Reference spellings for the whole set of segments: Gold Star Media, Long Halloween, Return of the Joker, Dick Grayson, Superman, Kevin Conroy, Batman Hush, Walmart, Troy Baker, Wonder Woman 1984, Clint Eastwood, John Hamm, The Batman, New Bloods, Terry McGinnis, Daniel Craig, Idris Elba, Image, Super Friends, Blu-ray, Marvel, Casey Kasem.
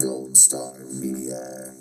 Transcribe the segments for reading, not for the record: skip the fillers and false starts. Gold Star Media.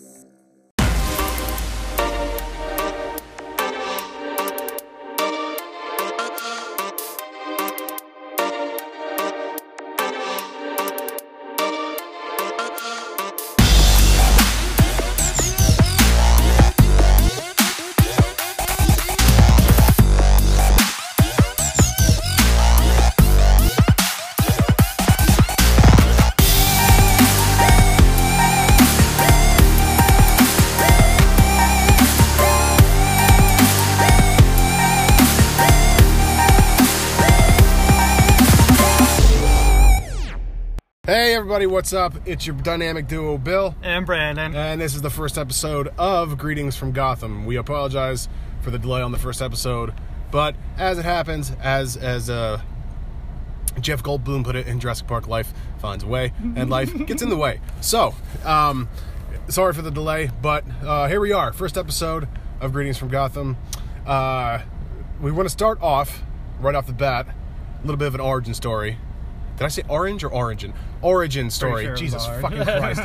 Everybody, what's up? It's your dynamic duo, Bill and Brandon, and this is the first episode of Greetings from Gotham. We apologize for the delay on the first episode, but as it happens, as Jeff Goldblum put it in Jurassic Park, life finds a way, and life gets in the way. So, sorry for the delay, but here we are, first episode of Greetings from Gotham. We want to start off right off the bat, a little bit of an origin story. Did I say orange or origin? Origin story. Sure, Jesus fucking Christ.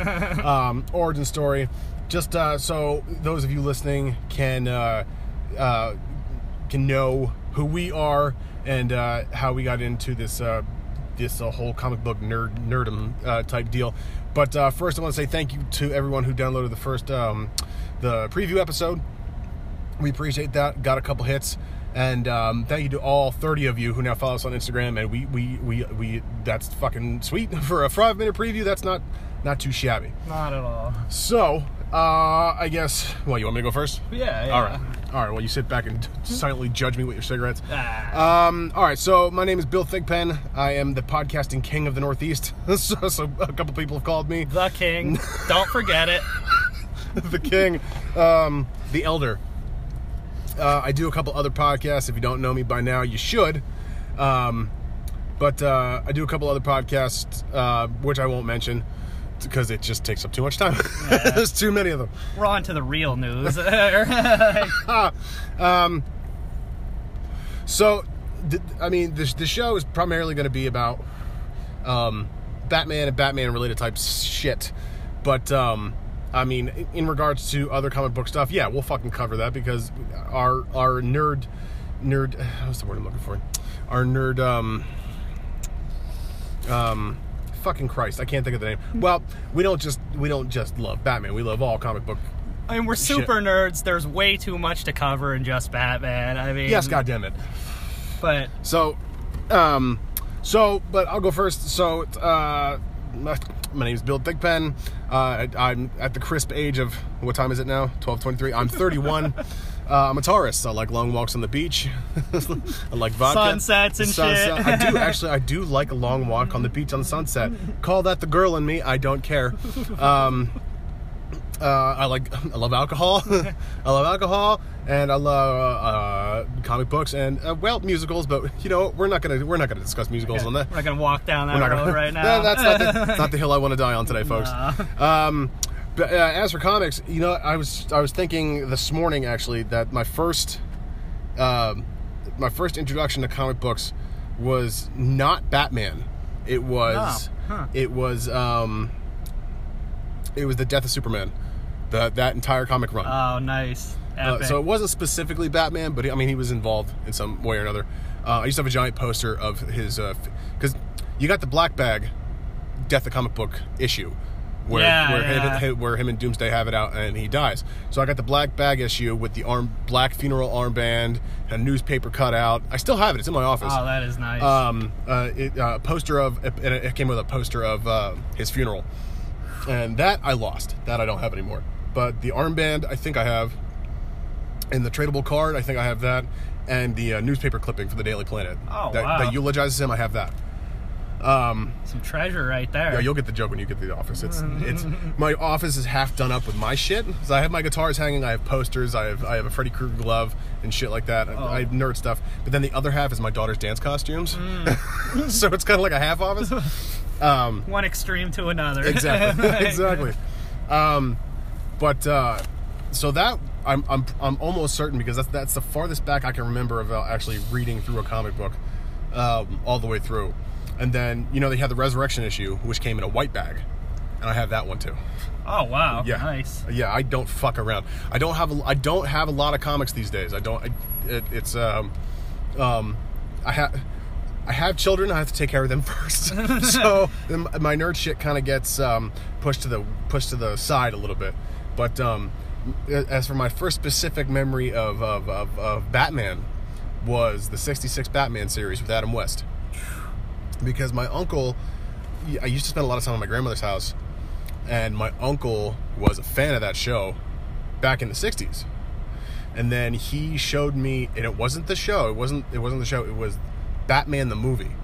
Origin story. Just so those of you listening can know who we are and how we got into this this whole comic book nerdum type deal. But first, I want to say thank you to everyone who downloaded the first the preview episode. We appreciate that. Got a couple hits. And thank you to all 30 of you who now follow us on Instagram. And we that's fucking sweet for a 5-minute preview. That's not too shabby. Not at all. So I guess. Well, you want me to go first? Yeah. All right. Well, you sit back and silently judge me with your cigarettes. Ah. All right. So my name is Bill Thigpen. I am the podcasting king of the Northeast. so a couple people have called me the king. Don't forget it. The king. The elder. I do a couple other podcasts. If you don't know me by now, you should. But I do a couple other podcasts, which I won't mention because it just takes up too much time. Yeah. There's too many of them. We're on to the real news. The show is primarily going to be about Batman and Batman-related type shit. But... in regards to other comic book stuff, yeah, we'll fucking cover that because our nerd, what's the word I'm looking for? Our nerd, fucking Christ, I can't think of the name. Well, we don't just love Batman. We love all comic book. I mean, we're super shit. Nerds. There's way too much to cover in just Batman. I mean, yes, goddammit. But but I'll go first. So, my name is Bill Thigpen. I'm at the crisp age of, what time is it now? 12:23. I'm 31. I'm a Taurus. I like long walks on the beach. I like vodka. Sunsets and shit. I do like a long walk on the beach on the sunset. Call that the girl in me. I don't care. I love alcohol. And I love comic books and musicals, but you know we're not gonna discuss musicals on that. We're not gonna walk down that road right now. No, that's not the hill I want to die on today, folks. No. But as for comics, you know, I was thinking this morning actually that my first introduction to comic books was not Batman. It was it was The Death of Superman, that entire comic run. Oh, nice. So it wasn't specifically Batman, but he was involved in some way or another. I used to have a giant poster of his, because you got the black bag Death of Comic Book issue where him and Doomsday have it out and he dies. So I got the black bag issue with the black funeral armband and a newspaper cutout. I still have it. It's in my office. Oh, that is nice. It came with a poster of his funeral, and that I lost. That I don't have anymore. But the armband I think I have. And the tradable card, I think I have that. And the newspaper clipping for the Daily Planet. Oh, wow. That eulogizes him, I have that. Some treasure right there. Yeah, you'll get the joke when you get to the office. It's my office is half done up with my shit. So I have my guitars hanging, I have posters, I have a Freddy Krueger glove and shit like that. Oh. I have nerd stuff. But then the other half is my daughter's dance costumes. Mm. So it's kind of like a half office. One extreme to another. Exactly. Exactly. So that... I'm almost certain because that's the farthest back I can remember of actually reading through a comic book all the way through. And then, you know, they had the Resurrection issue, which came in a white bag. and I have that one too. Oh wow! Yeah. Nice. Yeah, I don't fuck around. I don't have a lot of comics these days. I have children. I have to take care of them first. So my nerd shit kind of gets pushed to the side a little bit. But as for my first specific memory of Batman, was the '66 Batman series with Adam West, because my uncle, I used to spend a lot of time at my grandmother's house, and my uncle was a fan of that show back in the '60s, and then he showed me, and it wasn't the show, it wasn't the show, it was Batman the movie,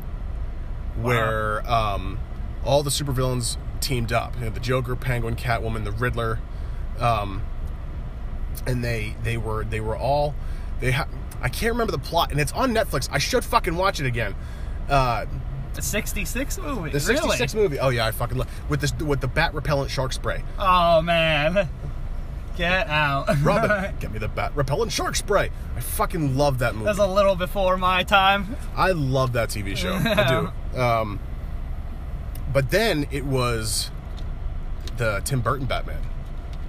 where wow. All the supervillains teamed up, you know, the Joker, Penguin, Catwoman, the Riddler, and they I can't remember the plot, and it's on Netflix. I should fucking watch it again. The '66 movie. The '66 really? Movie. Oh yeah, I fucking love with the bat repellent shark spray. Oh man, get out, Robin! Get me the bat repellent shark spray. I fucking love that movie. That was a little before my time. I love that TV show. I do. But then it was the Tim Burton Batman,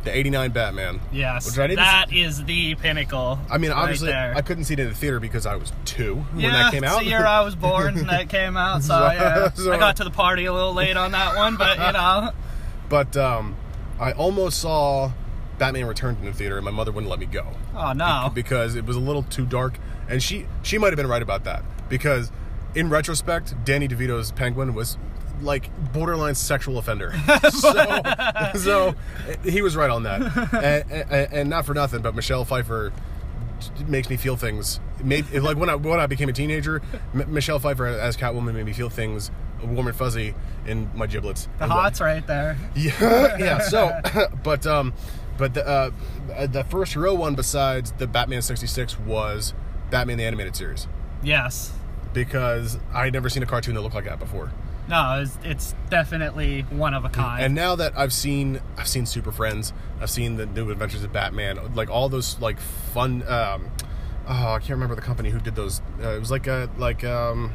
the '89 Batman. Yes, which that is the pinnacle. I mean, obviously, right there. I couldn't see it in the theater because I was 2 when that came out. Yeah, the year I was born when that came out, so yeah. So, I got to the party a little late on that one, but you know. But I almost saw Batman Returns in the theater, and my mother wouldn't let me go. Oh no! Because it was a little too dark, and she might have been right about that, because in retrospect, Danny DeVito's Penguin was like borderline sexual offender. So he was right on that. And not for nothing, but Michelle Pfeiffer makes me feel things. Like when I became a teenager, Michelle Pfeiffer as Catwoman made me feel things warm and fuzzy in my giblets. The hot's right there. Yeah. So, but the first real one besides the Batman '66 was Batman the Animated Series. Yes. Because I had never seen a cartoon that looked like that before. No, it's definitely one of a kind. And now that I've seen Super Friends, I've seen the New Adventures of Batman, like all those like fun. I can't remember the company who did those. It was like Batman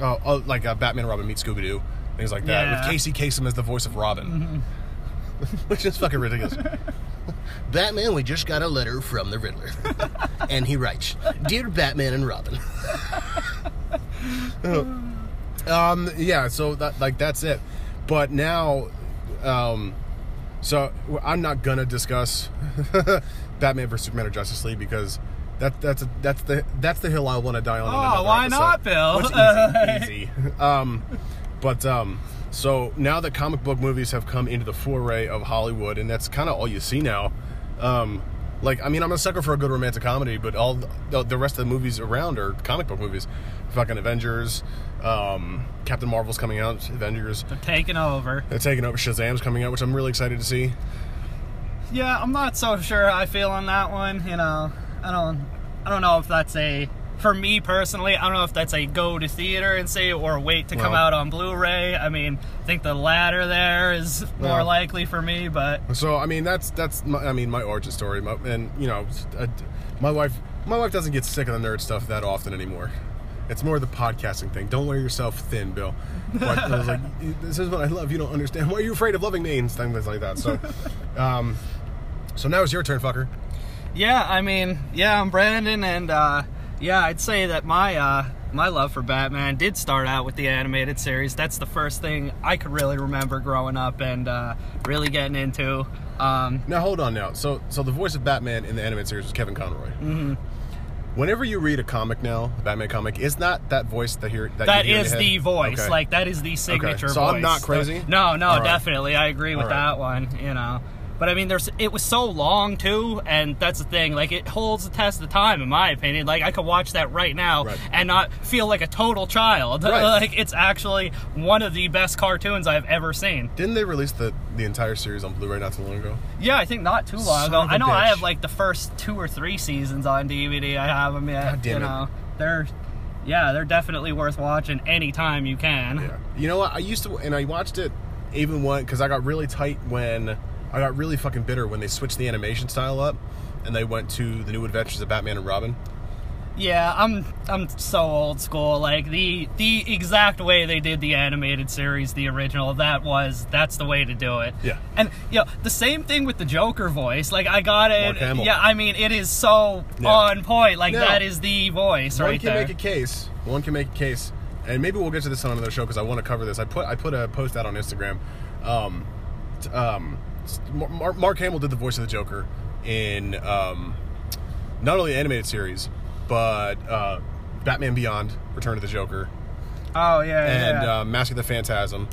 and Robin meet Scooby Doo, things like that. Yeah. With Casey Kasem as the voice of Robin, which is fucking ridiculous. Batman, we just got a letter from the Riddler, and he writes, "Dear Batman and Robin." So that that's it. But now, so I'm not gonna discuss Batman vs Superman or Justice League because that's the hill I want to die on. Oh, why not, Bill? Easy. So now that comic book movies have come into the foray of Hollywood, and that's kind of all you see now. Like, I mean, I'm a sucker for a good romantic comedy, but all the rest of the movies around are comic book movies. Fucking Avengers, Captain Marvel's coming out, Avengers. They're taking over. Shazam's coming out, which I'm really excited to see. Yeah, I'm not so sure I feel on that one, you know. I don't know if that's a... For me personally, I don't know if that's a go to theater and see or wait to come out on Blu-ray. I mean, I think the latter there is more likely for me. But so I mean, that's my origin story, and you know, my wife doesn't get sick of the nerd stuff that often anymore. It's more the podcasting thing. Don't wear yourself thin, Bill. But I was like, this is what I love. You don't understand. Why are you afraid of loving me and things like that? So, so now it's your turn, fucker. Yeah, I mean, I'm Brandon, and. Yeah, I'd say that my my love for Batman did start out with the animated series. That's the first thing I could really remember growing up and really getting into. Now, hold on now. So the voice of Batman in the animated series was Kevin Conroy. Mm-hmm. Whenever you read a comic now, a Batman comic, it's not that voice that you hear is the voice. Okay. Like, that is the signature voice. So I'm not crazy? No, right. Definitely. I agree with that one, you know. But I mean, it was so long too, and that's the thing. Like, it holds the test of time, in my opinion. Like, I could watch that right now and not feel like a total child. Right. Like, it's actually one of the best cartoons I've ever seen. Didn't they release the entire series on Blu-ray not too long ago? Yeah, I think not too long ago. I know bitch. I have like the first 2 or 3 seasons on DVD. I have them yet. God damn it. Know, they're definitely worth watching anytime you can. Yeah. You know what? I used to, and I watched it even when because I got really tight when. I got really fucking bitter when they switched the animation style up and they went to the New Adventures of Batman and Robin. Yeah, I'm so old school. Like the exact way they did the animated series, the original, that's the way to do it. Yeah. And you know, the same thing with the Joker voice. Like I got it. Mark Hamill. Yeah, I mean it is so on point. Like that is the voice right there. One can make a case. And maybe we'll get to this on another show because I want to cover this. I put a post out on Instagram. Mark Hamill did the voice of the Joker in not only the animated series, but Batman Beyond, Return of the Joker. Oh, yeah. And Mask of the Phantasm,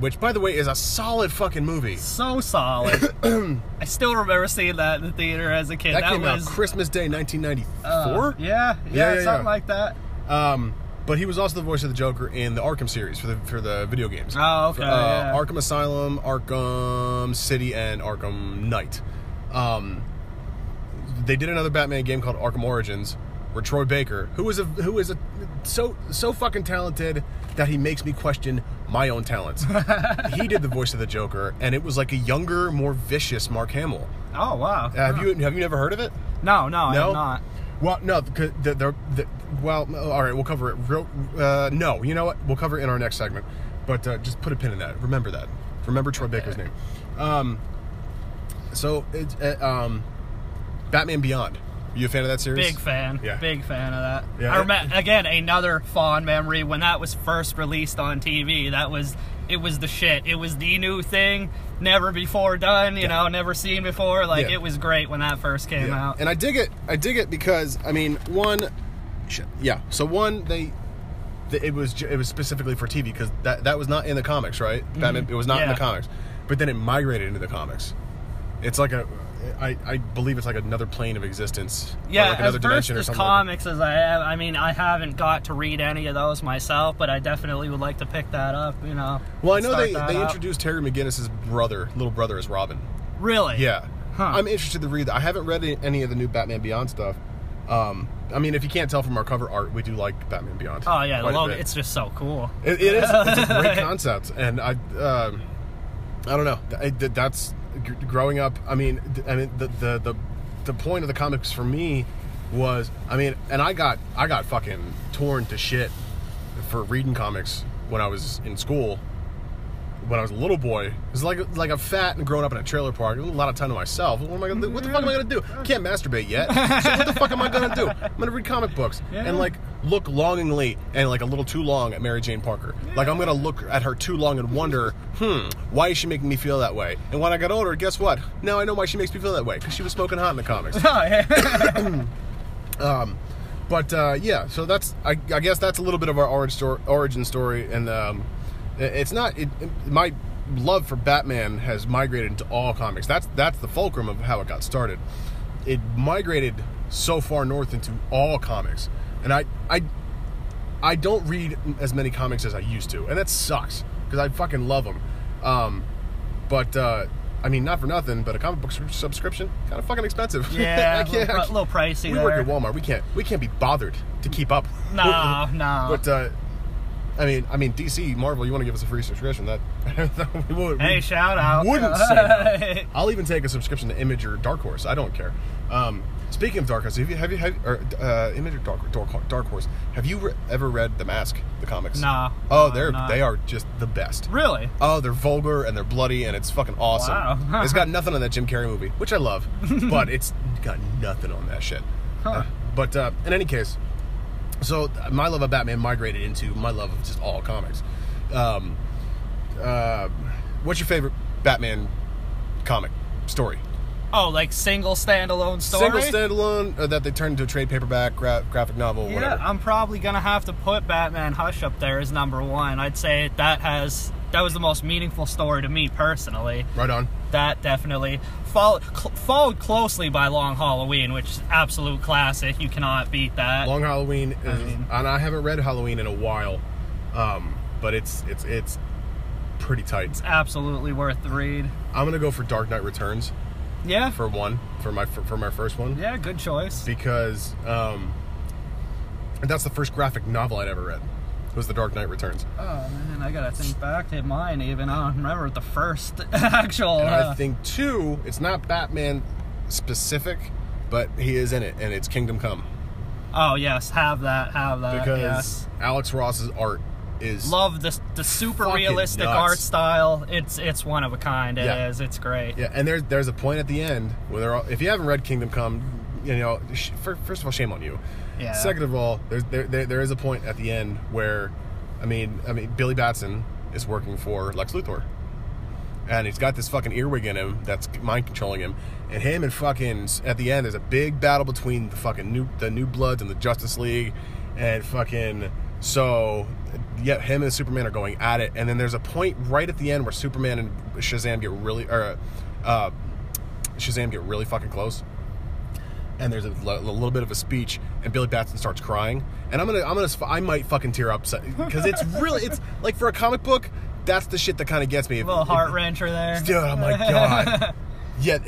which, by the way, is a solid fucking movie. So solid. I still remember seeing that in the theater as a kid. That came out Christmas Day, 1994? Yeah, something like that. But he was also the voice of the Joker in the Arkham series for the video games. Oh, okay. Arkham Asylum, Arkham City, and Arkham Knight. They did another Batman game called Arkham Origins, where Troy Baker, who is so fucking talented that he makes me question my own talents. He did the voice of the Joker, and it was like a younger, more vicious Mark Hamill. Oh wow! Have you never heard of it? No, I have not. Well, no, because all right, we'll cover it. No, you know what? We'll cover it in our next segment. But just put a pin in that. Remember that. Remember Troy Baker's name. So it's Batman Beyond. You a fan of that series? Big fan. Yeah. Big fan of that. Yeah. I remember, again, another fond memory when that was first released on TV. It was the shit. It was the new thing, never before done, you know, never seen before. Like it was great when that first came out. And I dig it. I dig it because I mean, it was specifically for TV because that was not in the comics, right? Mm-hmm. Batman, it was not in the comics. But then it migrated into the comics. It's like I believe it's like another plane of existence. Yeah, like another dimension or something. As comics as I am, I mean, I haven't got to read any of those myself, but I definitely would like to pick that up, you know. Well, I know they introduced Terry McGinnis' little brother as Robin. Really? Yeah. Huh. I'm interested to read that. I haven't read any of the new Batman Beyond stuff. I mean, if you can't tell from our cover art, we do like Batman Beyond. Oh, yeah, the logo, it's just so cool. It is. It's a great concept, and I don't know. That's... Growing up, I mean, the point of the comics for me was, I mean, and I got fucking torn to shit for reading comics when I was in school, when I was a little boy. It was like a fat and growing up in a trailer park. A lot of time to myself. What the fuck am I gonna do? Can't masturbate yet. So what the fuck am I gonna do? I'm gonna read comic books and like look longingly and like a little too long at Mary Jane Parker. Yeah. Like I'm gonna look at her too long and wonder, why is she making me feel that way? And when I got older, guess what? Now I know why she makes me feel that way, because she was smoking hot in the comics. So that's I guess that's a little bit of our origin story, and it's not. My love for Batman has migrated into all comics. That's the fulcrum of how it got started. It migrated so far north into all comics, and I don't read as many comics as I used to, and that sucks because I fucking love them. I mean, not for nothing, but a comic book subscription kind of fucking expensive. Yeah, a little pricey. We work at Walmart. We can't be bothered to keep up. No. But. I mean, DC, Marvel, you want to give us a free subscription? That we shout out. Wouldn't say that. I'll even take a subscription to Image or Dark Horse. I don't care. Speaking of Dark Horse, have you Image or Dark Horse? Have you ever read The Mask, the comics? Nah. Oh, they are just the best. Really? Oh, they're vulgar and they're bloody and it's fucking awesome. Wow. It's got nothing on that Jim Carrey movie, which I love, but it's got nothing on that shit. Huh. But in any case. So my love of Batman migrated into my love of just all comics. What's your favorite Batman comic story? Oh, like single standalone story? Single standalone that they turned into a trade paperback, graphic novel, whatever. Yeah, I'm probably going to have to put Batman Hush up there as number one. I'd say that was the most meaningful story to me personally. Right on. That definitely. Followed closely by Long Halloween, which is absolute classic. You cannot beat that. Long Halloween, and I haven't read Halloween in a while, but it's pretty tight. It's absolutely worth the read. I'm gonna go for Dark Knight Returns. Yeah. For my first one. Yeah, good choice. Because that's the first graphic novel I'd ever read. Was The Dark Knight Returns. Oh, man, I gotta think back to mine even. I don't remember the first actual... And I think, too, it's not Batman-specific, but he is in it, and it's Kingdom Come. Oh, yes. Have that. Because Alex Ross's art is... Love the super realistic nuts. Art style. It's one of a kind. It is. It's great. Yeah, and there's a point at the end where they're all... If you haven't read Kingdom Come, you know, first of all, shame on you. Yeah. Second of all, there is a point at the end where, I mean, Billy Batson is working for Lex Luthor. And he's got this fucking earwig in him that's mind controlling him. And him and fucking at the end, there's a big battle between the fucking new Bloods and the Justice League, and fucking him and Superman are going at it. And then there's a point right at the end where Superman and Shazam get really fucking close. And there's a little bit of a speech, and Billy Batson starts crying. And I might fucking tear up because it's like for a comic book. That's the shit that kind of gets me. A little heart wrencher there. Dude, oh my God. Yeah,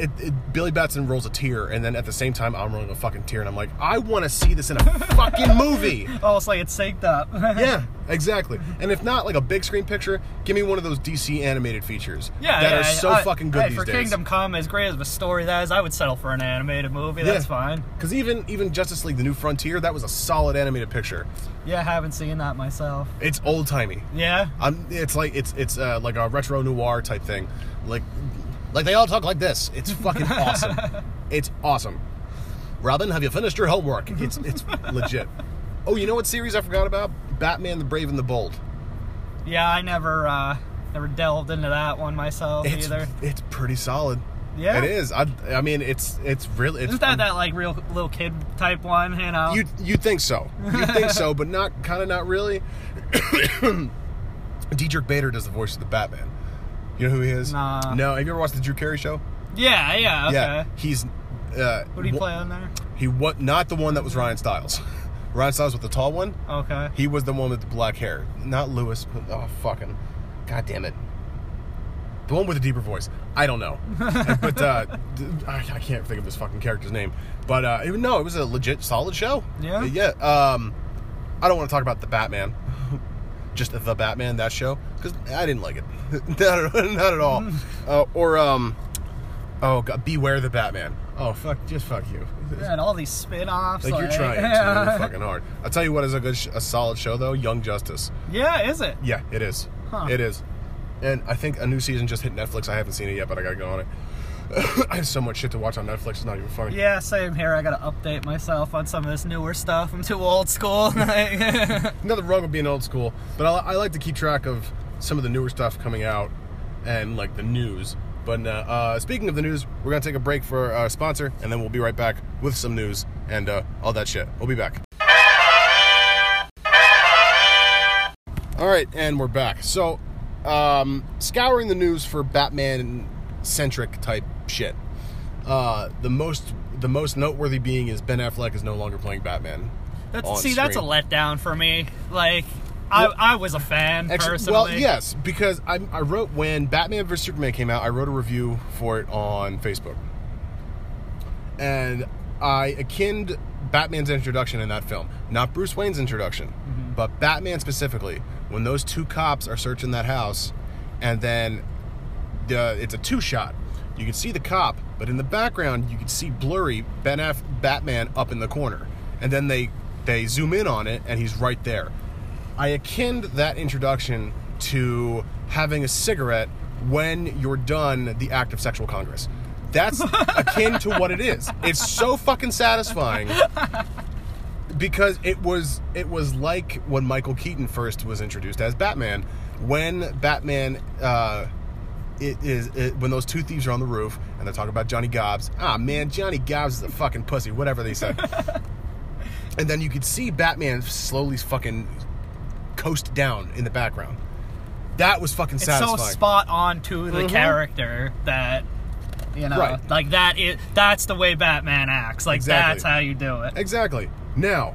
Billy Batson rolls a tear, and then at the same time, I'm rolling a fucking tear, and I'm like, I want to see this in a fucking movie. Oh, it's like it's synced up. Yeah, exactly. And if not, like a big screen picture, give me one of those DC animated features that are so fucking good these days. For Kingdom Come, as great of a story that is, I would settle for an animated movie. That's fine. Because even Justice League: The New Frontier, that was a solid animated picture. Yeah, I haven't seen that myself. It's old timey. Yeah. It's like a retro noir type thing, like. Like, they all talk like this. It's fucking awesome. It's awesome. Robin, have you finished your homework? It's legit. Oh, you know what series I forgot about? Batman, the Brave and the Bold. Yeah, I never delved into that one myself either. It's pretty solid. Yeah, it is. I mean, it's really. It's, isn't that like real little kid type one? You know, you think so? You think so, but not really. Diedrich Bader does the voice of the Batman. You know who he is? Nah. No. Have you ever watched the Drew Carey show? Yeah, okay. Yeah, he's... Who did he play on there? He was not the one that was Ryan Stiles. Ryan Stiles was the tall one. Okay. He was the one with the black hair. Not Lewis. Oh, fucking... God damn it. The one with the deeper voice. I don't know. But I can't think of this fucking character's name. But no, it was a legit, solid show. Yeah? Yeah. I don't want to talk about the Batman. Just The Batman, that show, because I didn't like it. not at all. Oh God, Beware the Batman. Oh fuck, just fuck you. Yeah, and all these spin-offs. Like you're trying too fucking hard. I'll tell you what is a good, a solid show though. Young Justice. Yeah, is it? Yeah, it is. Huh. It is. And I think a new season just hit Netflix. I haven't seen it yet, but I gotta go on it. I have so much shit to watch on Netflix, it's not even funny. Yeah, same here. I gotta update myself on some of this newer stuff. I'm too old school. Nothing wrong with being old school, but I like to keep track of some of the newer stuff coming out and like the news. But speaking of the news, we're gonna take a break for our sponsor, and then we'll be right back with some news and all that shit. We'll be back. Alright, and we're back. So, scouring the news for Batman centric type shit. The most noteworthy being is Ben Affleck is no longer playing Batman. That's a letdown for me. Like, well, I was a fan personally. Well, yes, because I wrote when Batman vs Superman came out, I wrote a review for it on Facebook, and I akined Batman's introduction in that film, not Bruce Wayne's introduction, but Batman specifically. When those two cops are searching that house, and then it's a two-shot. You can see the cop, but in the background, you can see blurry Batman up in the corner. And then they zoom in on it, and he's right there. I akined that introduction to having a cigarette when you're done the act of sexual congress. That's akin to what it is. It's so fucking satisfying. Because it was like when Michael Keaton first was introduced as Batman. When Batman... when those two thieves are on the roof and they're talking about Johnny Gobbs. Ah, man, Johnny Gobbs is a fucking pussy, whatever they say. And then you could see Batman slowly fucking coast down in the background. That was fucking satisfying. It's so spot on to the character that, you know, right. Like that's the way Batman acts. Like, exactly. That's how you do it. Exactly. Now,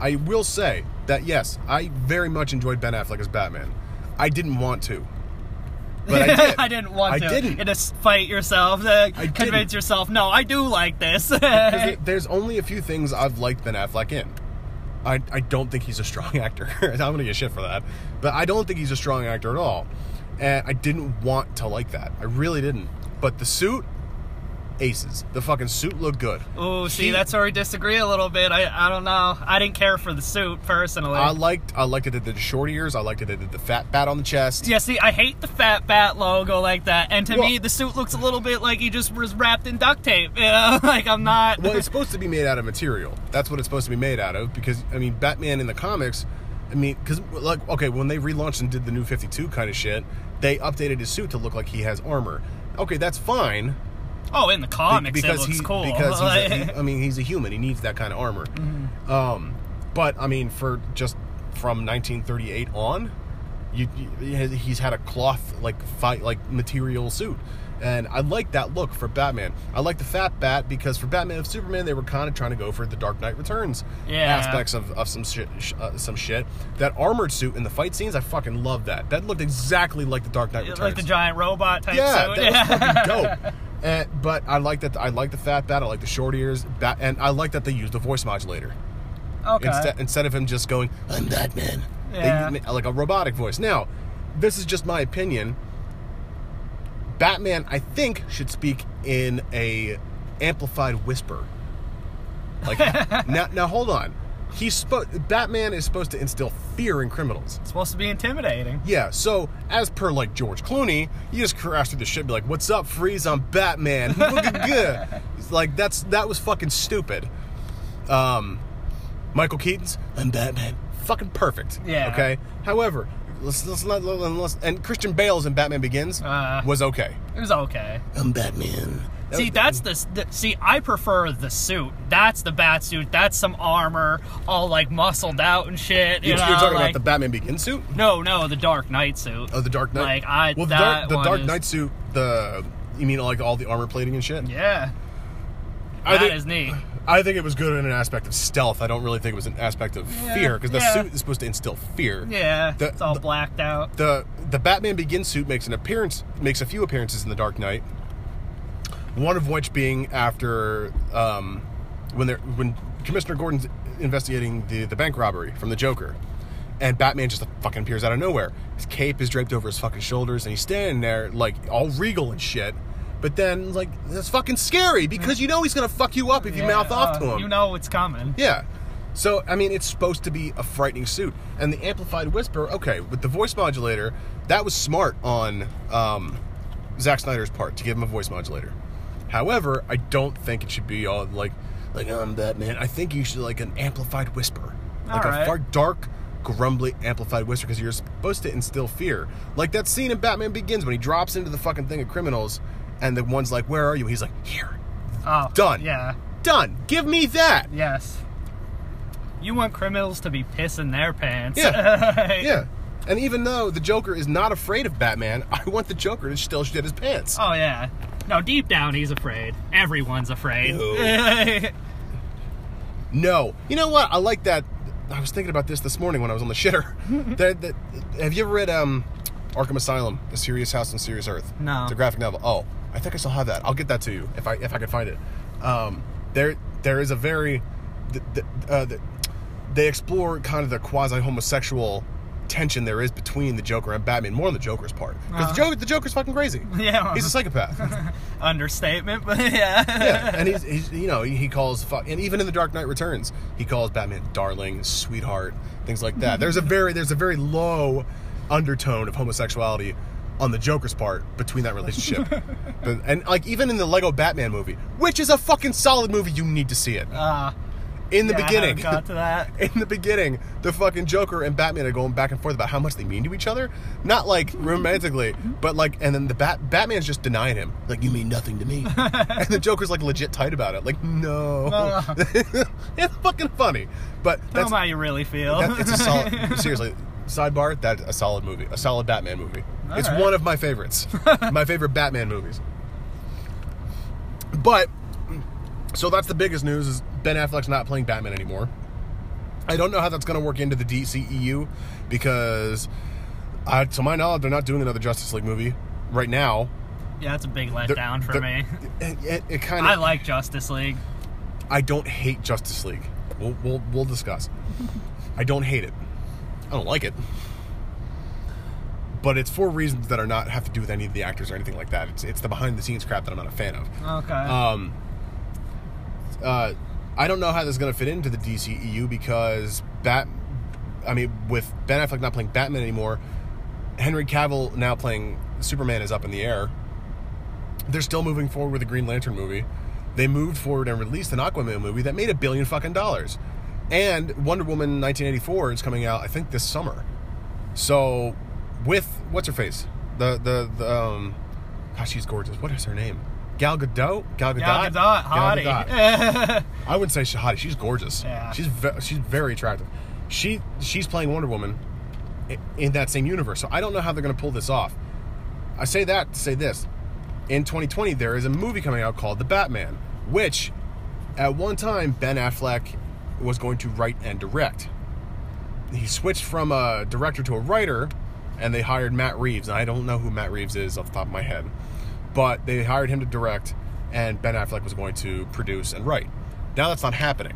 I will say that, yes, I very much enjoyed Ben Affleck as Batman. I didn't want to. But I did. I didn't want to. And just fight yourself. Convince yourself, no, I do like this. There's only a few things I've liked Ben Affleck in. I don't think he's a strong actor. I'm going to get shit for that. But I don't think he's a strong actor at all. And I didn't want to like that. I really didn't. But the suit, aces. The fucking suit looked good. Ooh, see, that's where we disagree a little bit. I don't know. I didn't care for the suit, personally. I liked it that they did the short ears. I liked it that they did the fat bat on the chest. Yeah, see, I hate the fat bat logo like that. And to me, the suit looks a little bit like he just was wrapped in duct tape. You know? Like, I'm not... Well, it's supposed to be made out of material. That's what it's supposed to be made out of. Because, I mean, Batman in the comics... I mean, because, like, okay, when they relaunched and did the New 52 kind of shit, they updated his suit to look like he has armor. Okay, that's fine. Oh, in the comics, it looks cool. Because, he's a human. He needs that kind of armor. Mm-hmm. But, I mean, for just from 1938 on, he's had a cloth, material suit. And I like that look for Batman. I like the fat bat because for Batman and Superman, they were kind of trying to go for the Dark Knight Returns aspects of some shit. That armored suit in the fight scenes, I fucking love that. That looked exactly like the Dark Knight Returns. Like the giant robot type suit. Yeah, that was fucking dope. But I like that. I like the fat bat. I like the short ears. And I like that they used a voice modulator. Okay. Instead of him just going, "I'm Batman," they used, like, a robotic voice. Now, this is just my opinion. Batman, I think, should speak in a amplified whisper. Like, now hold on. Batman is supposed to instill fear in criminals. It's supposed to be intimidating. Yeah, so, as per, like, George Clooney, you just crash through the shit and be like, "What's up, Freeze? I'm Batman. Looking good." Like, that was fucking stupid. Michael Keaton's, "I'm Batman." Fucking perfect. Yeah. Okay? However... And Christian Bale's in Batman Begins was okay. It was okay. I'm Batman. I prefer the suit. That's the bat suit. That's some armor, all like muscled out and shit. You're talking about the Batman Begins suit? No, the Dark Knight suit. Oh, the Dark Knight. The Dark Knight suit. You mean like all the armor plating and shit? Yeah. That is neat. I think it was good in an aspect of stealth. I don't really think it was an aspect of fear, because the suit is supposed to instill fear. Yeah, it's all blacked out. The Batman Begins suit makes a few appearances in The Dark Knight. One of which being after when Commissioner Gordon's investigating the bank robbery from the Joker, and Batman just fucking appears out of nowhere. His cape is draped over his fucking shoulders, and he's standing there like all regal and shit. But then, like, that's fucking scary, because you know he's going to fuck you up if you mouth off to him. You know it's coming. Yeah. So, I mean, it's supposed to be a frightening suit. And the amplified whisper, okay, with the voice modulator, that was smart on Zack Snyder's part, to give him a voice modulator. However, I don't think it should be all, like "I'm Batman." I think you should, like, an amplified whisper. A far dark... grumbly amplified whisper, because you're supposed to instill fear. Like that scene in Batman Begins when he drops into the fucking thing of criminals, and the one's like, "Where are you?" He's like, "Here." Oh, done. Yeah. Done. Give me that. Yes. You want criminals to be pissing their pants. Yeah. Yeah. And even though the Joker is not afraid of Batman, I want the Joker to still shit his pants. Oh yeah. No, deep down he's afraid. Everyone's afraid. No. No. You know what? I like that. I was thinking about this morning when I was on the shitter. Have you ever read Arkham Asylum: A Serious House on Serious Earth? No. It's a graphic novel. Oh, I think I still have that. I'll get that to you if I can find it. There is a very... they explore kind of the quasi-homosexual tension there is between the Joker and Batman, more on the Joker's part. Because the Joker's fucking crazy. Yeah. Well, he's a psychopath. Understatement, but yeah. Yeah, and he's you know, he calls... And even in The Dark Knight Returns, he calls Batman darling, sweetheart, things like that. There's a very low undertone of homosexuality on the Joker's part between that relationship. And, like, even in the Lego Batman movie, which is a fucking solid movie, you need to see it. In the beginning, I got to that. In the beginning, the fucking Joker and Batman are going back and forth about how much they mean to each other. Not like romantically, but like, and then the Batman's just denying him. Like, "You mean nothing to me." And the Joker's like legit tight about it. Like, no. It's fucking funny. But tell them how you really feel. It's a solid, seriously, sidebar, that's a solid movie. A solid Batman movie. All it's right. One of my favorites. My favorite Batman movies. But, so that's the biggest news is Ben Affleck's not playing Batman anymore. I don't know how that's going to work into the DCEU, because to my knowledge, they're not doing another Justice League movie right now. Yeah, that's a big letdown for me. It kind of... I like Justice League. I don't hate Justice League. We'll discuss. I don't hate it. I don't like it. but it's for reasons that are not have to do with any of the actors or anything like that. It's the behind the scenes crap that I'm not a fan of. Okay. I don't know how this is going to fit into the DCEU because with Ben Affleck not playing Batman anymore, Henry Cavill now playing Superman is up in the air. They're still moving forward with the Green Lantern movie. They moved forward and released an Aquaman movie that made $1 billion. And Wonder Woman 1984 is coming out, I think, this summer. So, with what's-her-face? Gosh, she's gorgeous. What is her name? Gal Gadot? Hottie. Gal Gadot. I wouldn't say she's hottie. She's gorgeous. Yeah. She's very attractive. She's playing Wonder Woman in that same universe. So, I don't know how they're going to pull this off. I say that to say this. In 2020, there is a movie coming out called The Batman, which, at one time, Ben Affleck was going to write and direct. He switched from a director to a writer, and they hired Matt Reeves. And I don't know who Matt Reeves is off the top of my head, but they hired him to direct, and Ben Affleck was going to produce and write. Now that's not happening.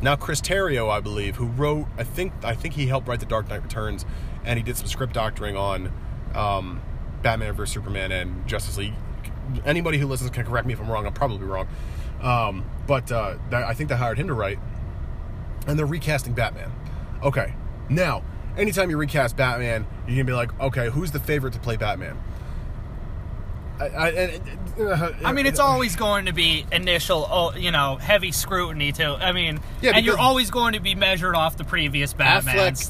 Now Chris Terrio, I believe, who wrote, I think he helped write The Dark Knight Returns, and he did some script doctoring on Batman vs. Superman and Justice League. Anybody who listens can correct me if I'm wrong. I'm probably wrong. But I think they hired him to write. And they're recasting Batman. Okay. Now, anytime you recast Batman, you're going to be like, okay, who's the favorite to play Batman? It's always going to be initial, heavy scrutiny to... and you're always going to be measured off the previous Batmans.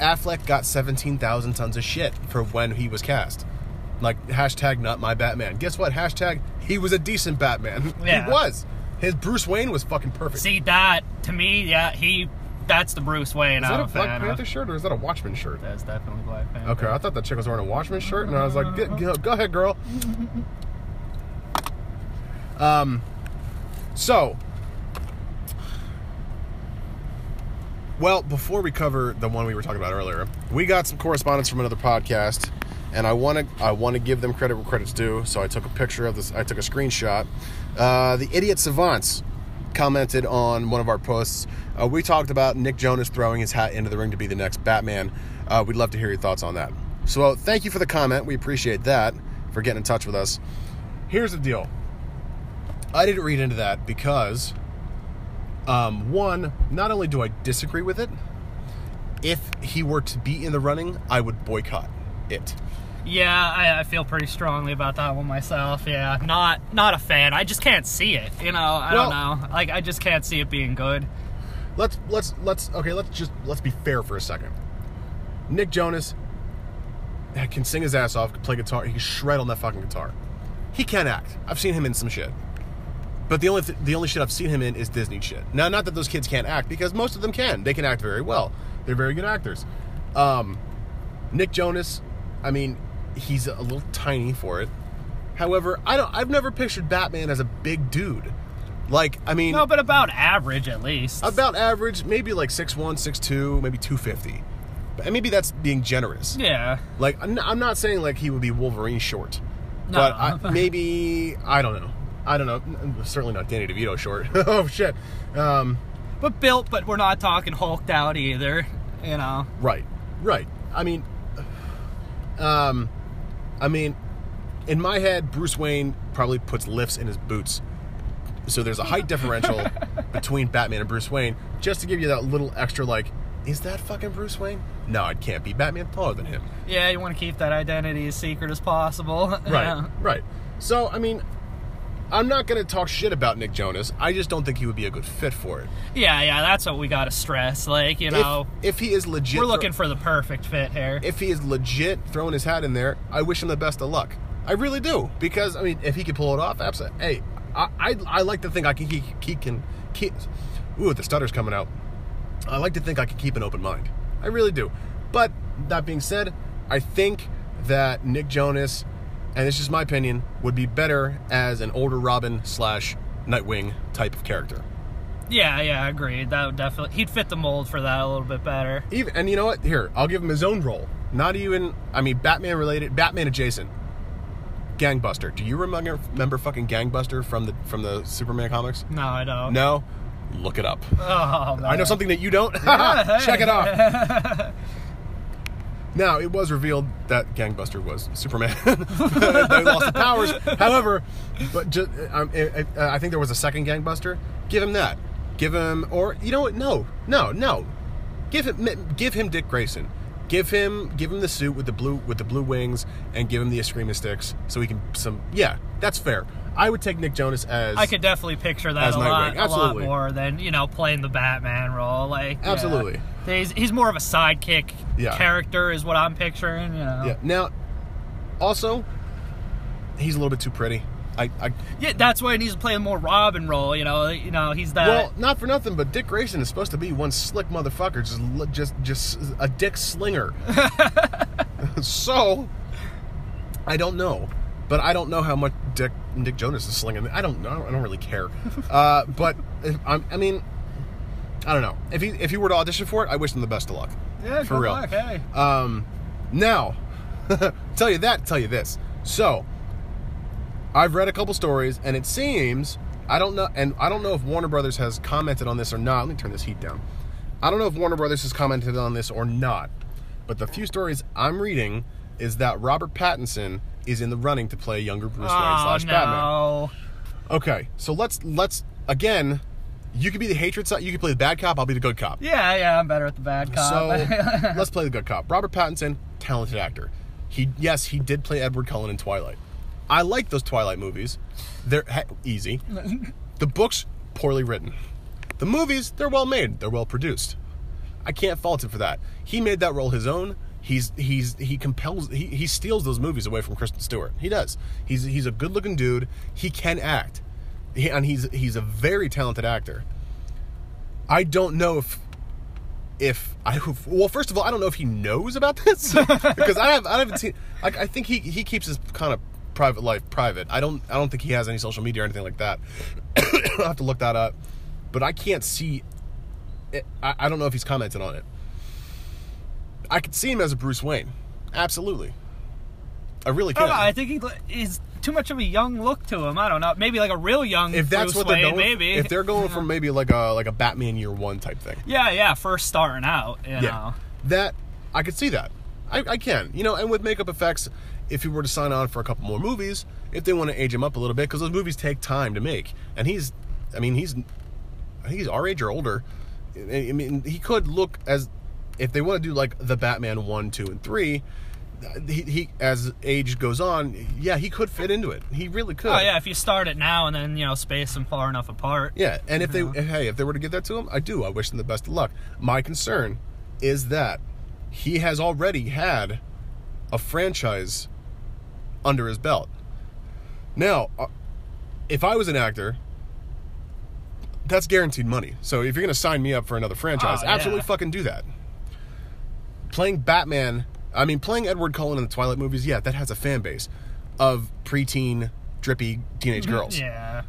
Affleck got 17,000 tons of shit for when he was cast. Like, hashtag not my Batman. Guess what? Hashtag he was a decent Batman. Yeah. He was. His Bruce Wayne was fucking perfect. See, that, to me, that's the Bruce Wayne. Is that a Black Panther shirt or is that a Watchmen shirt? That's definitely Black Panther. Okay, I thought that chick was wearing a Watchmen shirt, and I was like, go ahead, girl. Before we cover the one we were talking about earlier, we got some correspondence from another podcast, and I want to give them credit where credit's due, so I took a picture of this. I took a screenshot. The Idiot Savants commented on one of our posts. We talked about Nick Jonas throwing his hat into the ring to be the next Batman. We'd love to hear your thoughts on that. So thank you for the comment. We appreciate that, for getting in touch with us. Here's the deal. I didn't read into that because, one, not only do I disagree with it, if he were to be in the running, I would boycott it. Yeah, I feel pretty strongly about that one myself. Yeah, not a fan. I just can't see it. I don't know. Like, I just can't see it being good. Let's be fair for a second. Nick Jonas can sing his ass off, can play guitar, he can shred on that fucking guitar. He can act. I've seen him in some shit. But the only shit I've seen him in is Disney shit. Now, not that those kids can't act, because most of them can. They can act very well. They're very good actors. Nick Jonas, he's a little tiny for it. However, I've never pictured Batman as a big dude. No, but about average at least. About average, maybe like 6'1", 6'2", maybe 250. And maybe that's being generous. Yeah. I'm not saying he would be Wolverine short. No. But I don't know. Certainly not Danny DeVito short. Oh, shit. But we're not talking hulked out either, Right. In my head, Bruce Wayne probably puts lifts in his boots. So there's a height differential between Batman and Bruce Wayne, just to give you that little extra, is that fucking Bruce Wayne? No, it can't be. Batman taller than him. Yeah, you want to keep that identity as secret as possible. Right, yeah. Right. So, I'm not going to talk shit about Nick Jonas. I just don't think he would be a good fit for it. Yeah, that's what we got to stress. If he is legit... We're looking for the perfect fit here. If he is legit throwing his hat in there, I wish him the best of luck. I really do. Because, if he can pull it off, absolutely. Hey, I like to think he can keep... Ooh, the stutter's coming out. I like to think I can keep an open mind. I really do. But, that being said, I think that Nick Jonas... and this is my opinion, would be better as an older Robin / Nightwing type of character. Yeah, I agree. That would definitely... He'd fit the mold for that a little bit better. And you know what? Here, I'll give him his own role. Not even... Batman-related... Batman adjacent. Gangbuster. Do you remember fucking Gangbuster from the Superman comics? No, I don't. No? Look it up. Oh, man. I know something that you don't. Yeah, hey. Check it off. Now, it was revealed that Gangbuster was Superman. They lost the powers. However, but just, I think there was a second Gangbuster. Give him that. Give him, or, you know what? No. Give him Dick Grayson. Give him the suit with the blue wings, and give him the Eskrima sticks so he can that's fair. I would take Nick Jonas as I could definitely picture that a lot more than, playing the Batman role. Absolutely. Yeah. He's more of a sidekick character is what I'm picturing, Yeah. Now also he's a little bit too pretty. Yeah, that's why he needs to play a more Robin role, he's that... Well, not for nothing, but Dick Grayson is supposed to be one slick motherfucker, just a dick slinger. So, I don't know. But I don't know how much Nick Jonas is slinging. I don't know. I don't really care. But, I don't know. If he were to audition for it, I wish him the best of luck. Yeah, for real. Luck, hey. Now, tell you this. So... I've read a couple stories, and it seems, I don't know if Warner Brothers has commented on this or not. Let me turn this heat down. I don't know if Warner Brothers has commented on this or not, but the few stories I'm reading is that Robert Pattinson is in the running to play younger Bruce Wayne / Batman. Okay, so let's again, you could be the hatred side, you could play the bad cop, I'll be the good cop. Yeah, I'm better at the bad cop. So, let's play the good cop. Robert Pattinson, talented actor. He did play Edward Cullen in Twilight. I like those Twilight movies. They're easy. The books, poorly written. The movies, they're well made. They're well produced. I can't fault him for that. He made that role his own. He steals those movies away from Kristen Stewart. He does. He's a good-looking dude. He can act. He's a very talented actor. I don't know Well, first of all, I don't know if he knows about this. Because I haven't seen... I think he keeps his kind of private life private. I don't think he has any social media or anything like that. I'll have to look that up. But I can't see it. I don't know if he's commented on it. I could see him as a Bruce Wayne. Absolutely. I really can. I think he's too much of a young look to him. I don't know. Maybe like a real young Bruce Wayne, maybe. If they're going for maybe like a Batman Year One type thing. Yeah, first starting out, you know. That I could see that. I can. And with makeup effects, if he were to sign on for a couple more movies, if they want to age him up a little bit, because those movies take time to make. And I think he's our age or older. He could look as, if they want to do like the Batman 1, 2, and 3, he as age goes on, he could fit into it. He really could. Oh, yeah, if you start it now and then, space them far enough apart. Yeah, and if they were to give that to him, I wish them the best of luck. My concern is that he has already had a franchise under his belt. Now, if I was an actor, that's guaranteed money. So if you're going to sign me up for another franchise, absolutely fucking do that. Playing Edward Cullen in the Twilight movies, that has a fan base of preteen, drippy teenage girls. Yeah.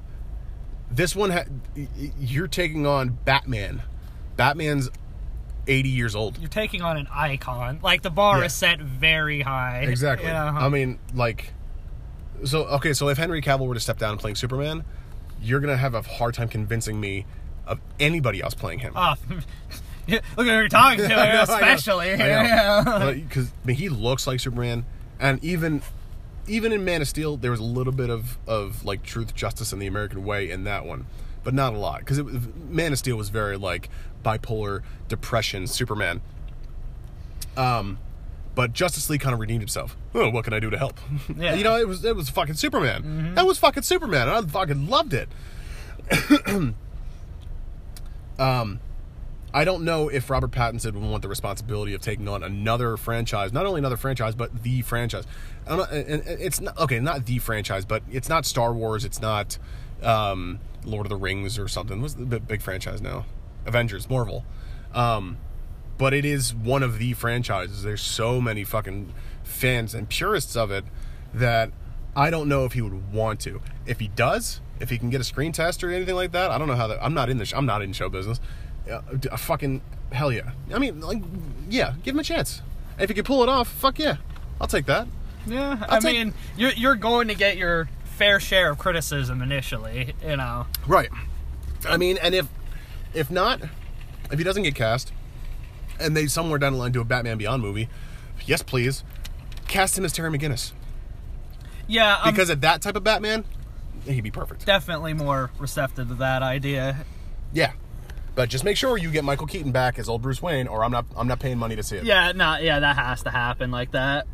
This one, you're taking on Batman. Batman's 80 years old. You're taking on an icon. Like, the bar is set very high. Exactly. Yeah, uh-huh. So if Henry Cavill were to step down playing Superman, you're going to have a hard time convincing me of anybody else playing him. Look at who you're talking to, especially. I know. Because he looks like Superman, and even in Man of Steel, there was a little bit of like, truth, justice, and the American way in that one. But not a lot, because Man of Steel was very, bipolar, depression, Superman. But Justice League kind of redeemed himself. Oh, what can I do to help? Yeah. It was fucking Superman. Mm-hmm. That was fucking Superman, and I fucking loved it. I don't know if Robert Pattinson would want the responsibility of taking on another franchise. Not only another franchise, but the franchise. Not the franchise, but it's not Star Wars, it's not... Lord of the Rings or something. What's the big franchise now? Avengers, Marvel. But it is one of the franchises. There's so many fucking fans and purists of it that I don't know if he would want to. If he does, if he can get a screen test or anything like that, I don't know how that... I'm not in show business. Fucking hell yeah. Give him a chance. If he can pull it off, fuck yeah. I'll take that. Yeah, you're going to get your... fair share of criticism initially, Right. And if not, if he doesn't get cast, and they somewhere down the line do a Batman Beyond movie, yes please, cast him as Terry McGinnis. Yeah. Because of that type of Batman, he'd be perfect. Definitely more receptive to that idea. Yeah. But just make sure you get Michael Keaton back as old Bruce Wayne, or I'm not paying money to see it. Yeah, that has to happen like that.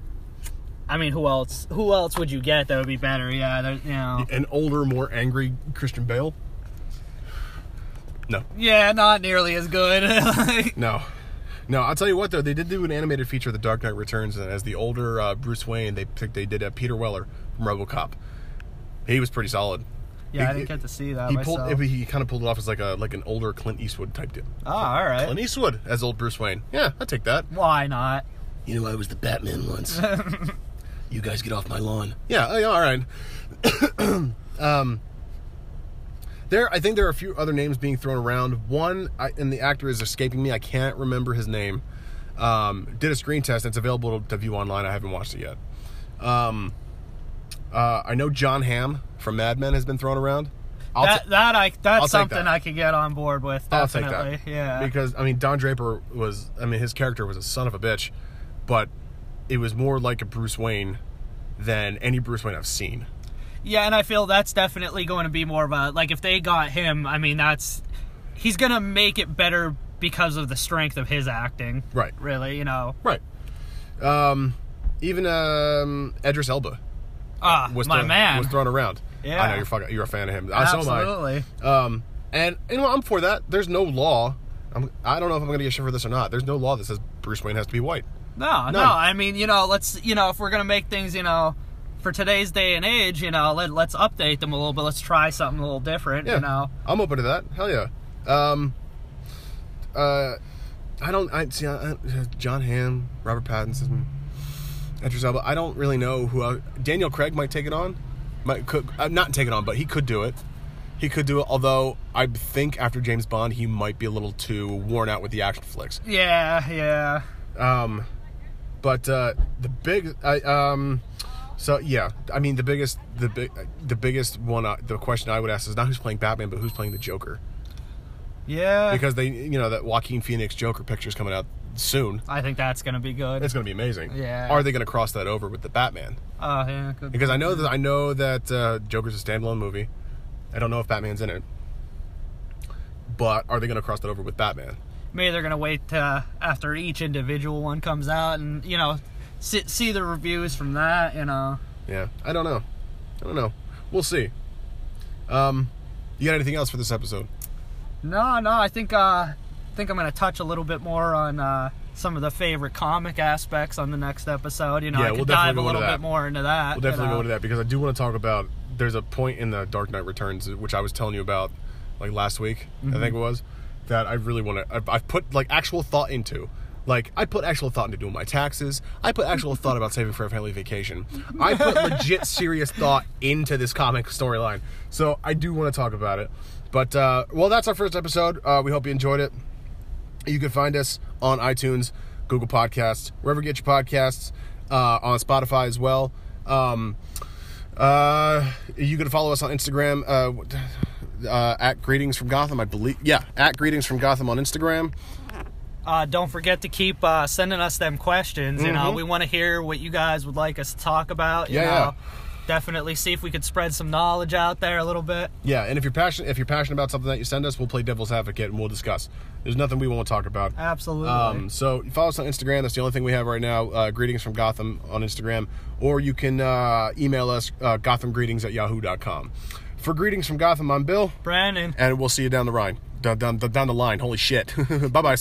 I mean, who else would you get that would be better? Yeah, you know. An older, more angry Christian Bale? No. Yeah, not nearly as good. No. No, I'll tell you what, though. They did do an animated feature of The Dark Knight Returns, and as the older Bruce Wayne, they did Peter Weller from RoboCop. He was pretty solid. Yeah, I didn't get to see that myself. He kind of pulled it off as like an older Clint Eastwood type deal. Oh, all right. Clint Eastwood as old Bruce Wayne. Yeah, I'd take that. Why not? You know, I was the Batman once. You guys get off my lawn. Yeah, all right. I think there are a few other names being thrown around. One, and the actor is escaping me. I can't remember his name. Did a screen test. It's available to view online. I haven't watched it yet. I know John Hamm from Mad Men has been thrown around. That's something I could get on board with. Definitely. I'll take that. Yeah. Because Don Draper was. His character was a son of a bitch, but it was more like a Bruce Wayne than any Bruce Wayne I've seen. Yeah, and I feel that's definitely going to be more of a if they got him. He's going to make it better because of the strength of his acting. Right. Really, Right. Even Idris Elba. Was thrown around. Yeah. I know you're a fan of him. Absolutely. So am I. And I'm for that. There's no law. I don't know if I'm going to get shit for this or not. There's no law that says Bruce Wayne has to be white. No, no. Let's if we're going to make things for today's day and age, let's update them a little bit. Let's try something a little different. Yeah. I'm open to that. Hell yeah. John Hamm, Robert Pattinson. Idris Elba. I don't really know who else. Daniel Craig might take it on. Not take it on, but he could do it. Although I think after James Bond, he might be a little too worn out with the action flicks. Yeah, yeah. The question I would ask is not who's playing Batman, but who's playing the Joker. Yeah. Because they, that Joaquin Phoenix Joker picture's coming out soon. I think that's going to be good. It's going to be amazing. Yeah. Are they going to cross that over with the Batman? Oh, yeah. Good. Because I know that Joker's a standalone movie. I don't know if Batman's in it. But are they going to cross that over with Batman? Maybe they're going to wait after each individual one comes out and, see the reviews from that, Yeah. I don't know. We'll see. You got anything else for this episode? No. I think I'm going to touch a little bit more on some of the favorite comic aspects on the next episode. I could dive a little bit more into that. We'll definitely go into that because I do want to talk about. There's a point in the Dark Knight Returns which I was telling you about last week. Mm-hmm. I think it was that I really want to. I've put actual thought into. I put actual thought into doing my taxes. I put actual thought about saving for a family vacation. I put legit serious thought into this comic storyline. So I do want to talk about it. But that's our first episode. We hope you enjoyed it. You can find us on iTunes, Google Podcasts, wherever you get your podcasts, on Spotify as well. You can follow us on Instagram at Greetings from Gotham, I believe. Yeah, at Greetings from Gotham on Instagram. Don't forget to keep sending us them questions. Mm-hmm. We want to hear what you guys would like us to talk about. Yeah. Definitely see if we could spread some knowledge out there a little bit. Yeah, and if you're passionate about something that you send us, we'll play devil's advocate and we'll discuss. There's nothing we won't talk about. Absolutely. So follow us on Instagram. That's the only thing we have right now. Greetings from Gotham on Instagram, or you can email us gothamgreetings@yahoo.com. For Greetings from Gotham, I'm Bill, Brandon, and we'll see you down the line. Holy shit! Bye bye.